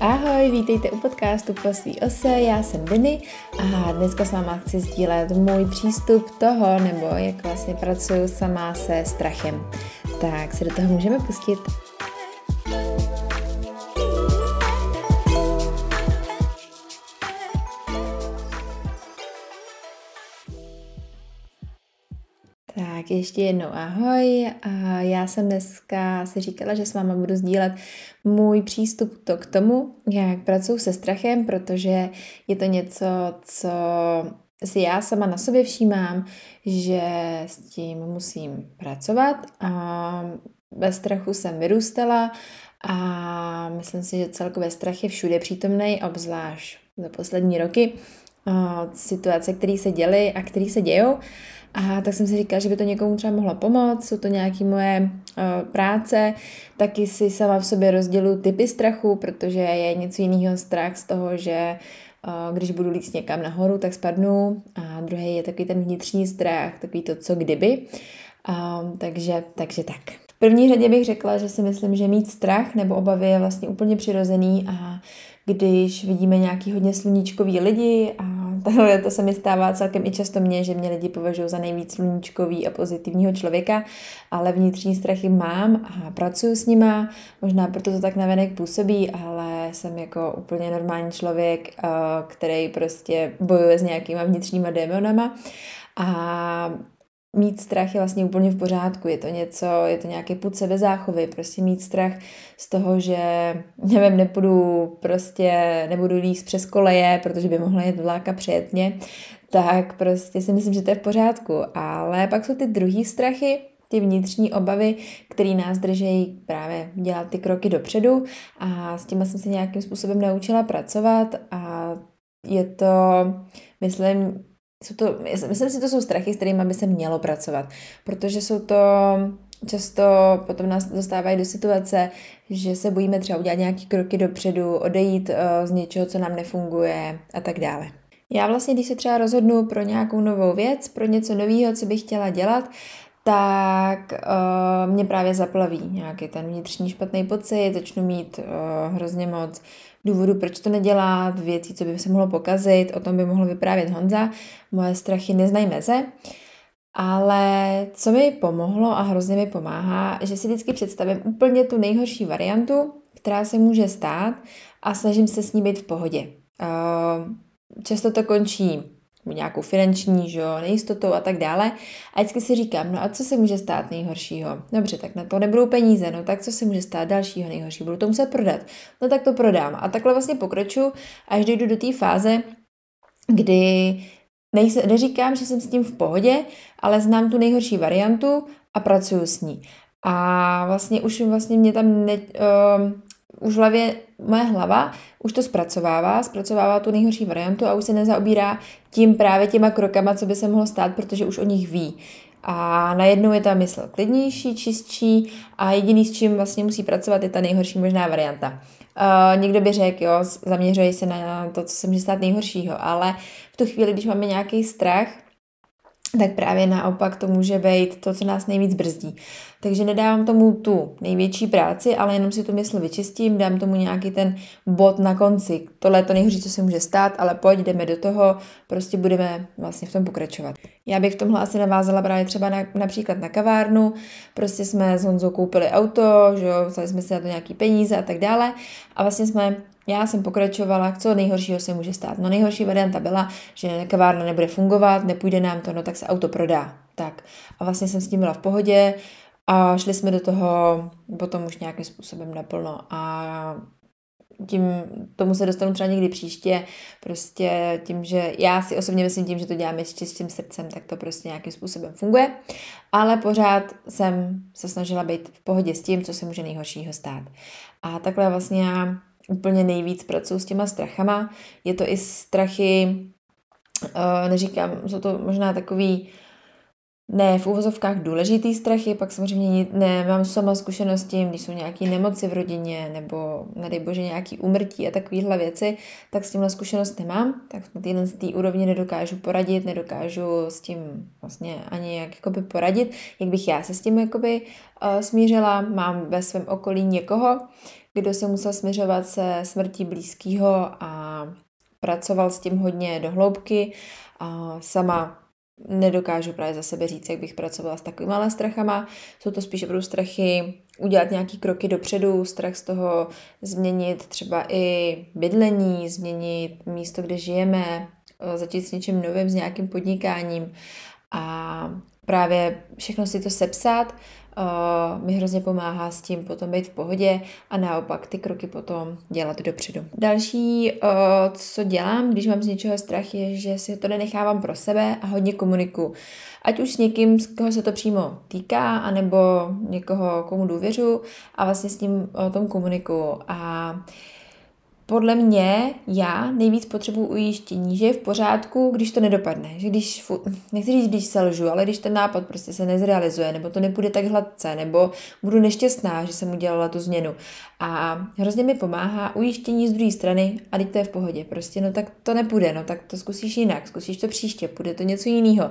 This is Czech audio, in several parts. Ahoj, vítejte u podcastu Po svý ose, já jsem Dini a dneska s váma chci sdílet můj přístup toho, nebo jak vlastně pracuju sama se strachem. Tak se do toho můžeme pustit. Tak ještě jednou ahoj. Já jsem dneska si říkala, že s váma budu sdílet můj přístup to k tomu, jak pracuji se strachem, protože je to něco, co si já sama na sobě všímám, že s tím musím pracovat. Bez strachu jsem vyrůstala a myslím si, že celkově strach je všude přítomný, obzvlášť za poslední roky. Situace, které se děly a které se dějou. A tak jsem si říkala, že by to někomu třeba mohlo pomoct, jsou to nějaké moje práce, taky si sama v sobě rozděluji typy strachu, protože je něco jiného strach z toho, že když budu líst někam nahoru, tak spadnu, a druhý je takový ten vnitřní strach, takový to co kdyby, takže tak. V první řadě bych řekla, že si myslím, že mít strach nebo obavy je vlastně úplně přirozený a když vidíme nějaký hodně sluníčkový lidi a tohle to se mi stává celkem i často mně, že mě lidi považují za nejvíc sluníčkový a pozitivního člověka, ale vnitřní strachy mám a pracuju s nima, možná proto to tak navenek působí, ale jsem jako úplně normální člověk, který prostě bojuje s nějakýma vnitřníma démonama a mít strach je vlastně úplně v pořádku, je to nějaký pud sebezáchovy, prostě mít strach z toho, že nevím, nebudu líst přes koleje, protože by mohla jet vlak a přejet mě, tak prostě si myslím, že to je v pořádku, ale pak jsou ty druhý strachy, ty vnitřní obavy, které nás držejí právě dělat ty kroky dopředu a s tím jsem se nějakým způsobem naučila pracovat a je to, myslím si, to jsou strachy, s kterými by se mělo pracovat, protože jsou to často, potom nás dostávají do situace, že se bojíme třeba udělat nějaké kroky dopředu, odejít z něčeho, co nám nefunguje a tak dále. Já vlastně, když se třeba rozhodnu pro nějakou novou věc, pro něco nového, co bych chtěla dělat, tak mě právě zaplaví nějaký ten vnitřní špatný pocit, začnu mít hrozně moc důvodů, proč to nedělat, věcí, co by se mohlo pokazit, o tom by mohlo vyprávět Honza, moje strachy neznají meze, ale co mi pomohlo a hrozně mi pomáhá, že si vždycky představím úplně tu nejhorší variantu, která se může stát a snažím se s ní být v pohodě. Často to končí nějakou finanční, nejistotou a tak dále. A vždycky si říkám, no a co se může stát nejhoršího? Dobře, tak na to nebudou peníze, no tak co se může stát dalšího nejhoršího? Budu to muset prodat. No tak to prodám. A takhle vlastně pokračuju, až dojdu do té fáze, kdy neříkám, že jsem s tím v pohodě, ale znám tu nejhorší variantu a pracuju s ní. A vlastně už mě tam moje hlava už to zpracovává tu nejhorší variantu a už se nezaobírá těma krokama, co by se mohlo stát, protože už o nich ví. A najednou je ta mysl klidnější, čistší a jediný, s čím vlastně musí pracovat, je ta nejhorší možná varianta. Někdo by řekl, jo, zaměřuj se na to, co se může stát nejhoršího, ale v tu chvíli, když máme nějaký strach, tak právě naopak to může být to, co nás nejvíc brzdí. Takže nedávám tomu tu největší práci, ale jenom si tu mysl vyčistím, dám tomu nějaký ten bod na konci. Tohle je to nejhorší, co se může stát, ale pojď, jdeme do toho, prostě budeme vlastně v tom pokračovat. Já bych v tomhle asi navázala právě třeba například na kavárnu, prostě jsme s Honzou koupili auto, že jo, vzali jsme si na to nějaký peníze a tak dále a vlastně já jsem pokračovala, co nejhoršího se může stát. No nejhorší varianta byla, že kavárna nebude fungovat, nepůjde nám to, no tak se auto prodá. Tak. A vlastně jsem s tím byla v pohodě a šli jsme do toho potom už nějakým způsobem naplno. A tomu se dostanu třeba někdy příště, prostě tím, že já si osobně myslím tím, že to děláme s čistým srdcem, tak to prostě nějakým způsobem funguje. Ale pořád jsem se snažila být v pohodě s tím, co se může nejhoršího stát. A takhle vlastně já úplně nejvíc pracuji s těma strachama. Je to i strachy, neříkám, jsou to možná takový ne v uvozovkách důležitý strachy, pak samozřejmě nemám sama zkušenost s tím, když jsou nějaké nemoci v rodině nebo nedej bože nějaké úmrtí a takovéhle věci, tak s tímhle zkušenost nemám, tak z té úrovně nedokážu poradit, nedokážu s tím vlastně ani jak poradit, jak bych já se s tím smířila. Mám ve svém okolí někoho, kdo se musel směřovat se smrtí blízkého a pracoval s tím hodně do hloubky. Sama nedokážu právě za sebe říct, jak bych pracovala s takovýma strachama. Jsou to spíš opravdu strachy udělat nějaký kroky dopředu, strach z toho změnit třeba i bydlení, změnit místo, kde žijeme, začít s něčím novým, s nějakým podnikáním a právě všechno si to sepsat mi hrozně pomáhá s tím potom být v pohodě a naopak ty kroky potom dělat dopředu. Další, co dělám, když mám z něčeho strach, je, že si to nenechávám pro sebe a hodně komunikuju. Ať už s někým, z koho se to přímo týká, anebo někoho, komu důvěřu a vlastně s ním o tom komunikuju. A podle mě já nejvíc potřebuji ujištění, že je v pořádku, když to nedopadne. Že když, nechci říct, když selžu, ale když ten nápad prostě se nezrealizuje, nebo to nepůjde tak hladce, nebo budu nešťastná, že jsem udělala tu změnu. A hrozně mi pomáhá ujištění z druhé strany a teď to je v pohodě. Prostě no tak to nepůjde, no tak to zkusíš jinak, zkusíš to příště, půjde to něco jiného.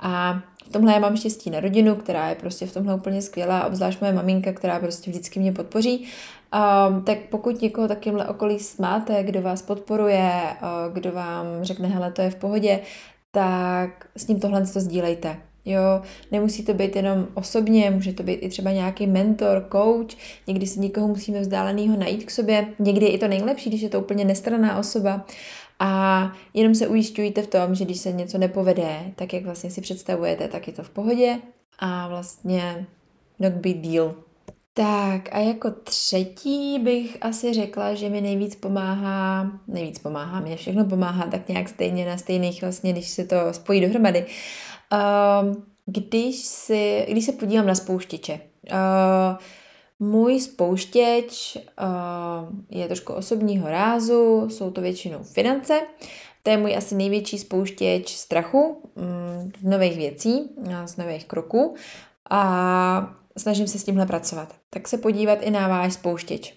A v tomhle já mám štěstí na rodinu, která je prostě v tomhle úplně skvělá, obzvlášť moje maminka, která prostě vždycky mě podpoří. Tak pokud někoho takýmhle okolí máte, kdo vás podporuje, kdo vám řekne, hele, to je v pohodě, tak s ním tohle to sdílejte. Jo, nemusí to být jenom osobně, může to být i třeba nějaký mentor, coach, někdy si někoho musíme vzdálenýho najít k sobě, někdy je i to nejlepší, když je to úplně nestranná osoba. A jenom se ujišťujte v tom, že když se něco nepovede, tak jak vlastně si představujete, tak je to v pohodě a vlastně no big deal. Tak a jako třetí bych asi řekla, že mi nejvíc pomáhá, mě všechno pomáhá tak nějak stejně na stejných vlastně, když se to spojí dohromady. Když se podívám na spouštěče. Můj spouštěč je trošku osobního rázu, jsou to většinou finance. To je můj asi největší spouštěč strachu z nových věcí, z nových kroků a snažím se s tímhle pracovat. Tak se podívat i na váš spouštěč.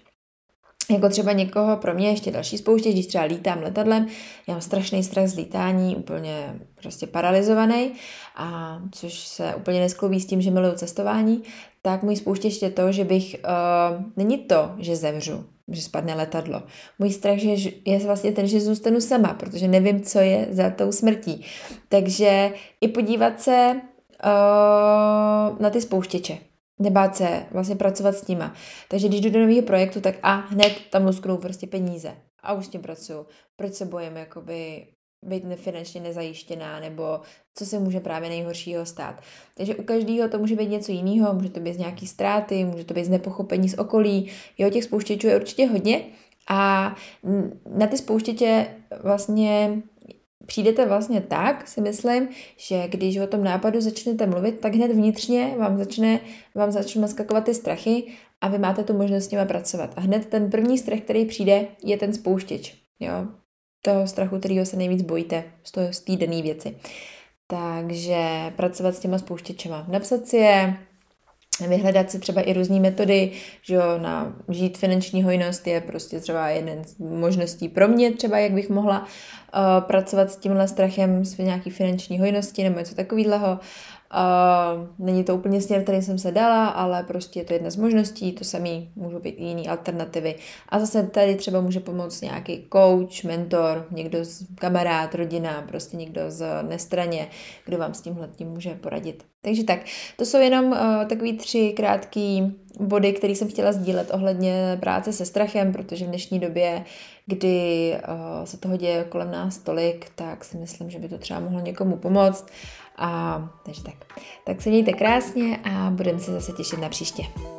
Jako třeba někoho, pro mě ještě další spouštěč, když třeba lítám letadlem, já mám strašný strach z lítání, úplně prostě paralizovaný, a což se úplně neskloubí s tím, že miluju cestování, tak můj spouštěč je to, že bych, není to, že zemřu, že spadne letadlo. Můj strach je vlastně ten, že zůstanu sama, protože nevím, co je za tou smrtí. Takže i podívat se na ty spouštěče. Nebát se, vlastně pracovat s nima. Takže když jdu do nového projektu, tak a hned tam lusknou prostě peníze. A už s tím pracuju. Proč se bojím jakoby být finančně nezajištěná, nebo co se může právě nejhoršího stát. Takže u každého to může být něco jiného, může to být z nějaký ztráty, může to být z nepochopení z okolí. Jo, těch spouštěčů je určitě hodně a na ty spouštěče vlastně přijdete vlastně tak, si myslím, že když o tom nápadu začnete mluvit, tak hned vnitřně vám začnou naskakovat ty strachy a vy máte tu možnost s nima pracovat. A hned ten první strach, který přijde, je ten spouštěč, jo? Toho strachu, kterýho se nejvíc bojíte z té dané věci. Takže pracovat s těma spouštěčema, napsat si je, vyhledat si třeba i různé metody, že jo, na žít finanční hojnost je prostě třeba jeden z možností pro mě, třeba jak bych mohla pracovat s tímhle strachem s nějaký finanční hojnosti nebo něco takového. Není to úplně směr, který jsem se dala, ale prostě je to jedna z možností, to samý můžou být i jiné alternativy. A zase tady třeba může pomoct nějaký coach, mentor, někdo z kamarád, rodina, prostě někdo z nestraně, kdo vám s tímhle tím může poradit. Takže tak, to jsou jenom takový 3 krátký body, které jsem chtěla sdílet ohledně práce se strachem, protože v dnešní době, kdy se toho děje kolem nás tolik, tak si myslím, že by to třeba mohlo někomu pomoct. Takže tak se mějte krásně a budeme se zase těšit na příště.